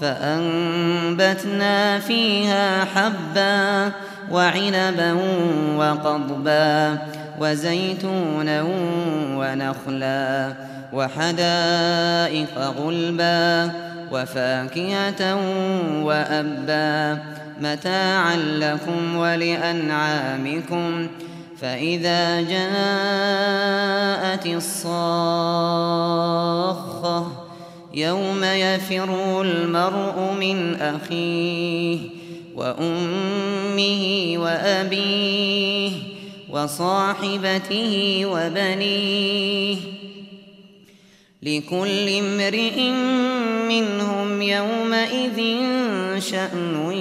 فأنبتنا فيها حبا وعنبا وقضبا وزيتونا ونخلا وحدائق غلبا وفاكهة وأبا متاعا لكم ولأنعامكم. فإذا جاءت الصاخة يوم يفر المرء من أخيه وأمه وأبيه وصاحبته وبنيه لكل امرئ منهم يومئذ شأن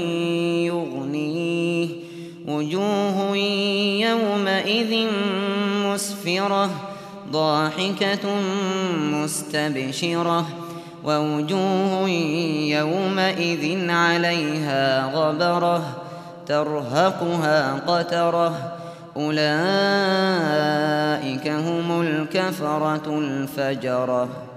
يغنيه. وجوه يومئذ مسفرة ضاحكة مستبشرة ووجوه يومئذ عليها غبرة ترهقها قترة. أولئك هم الكفرة الفجرة.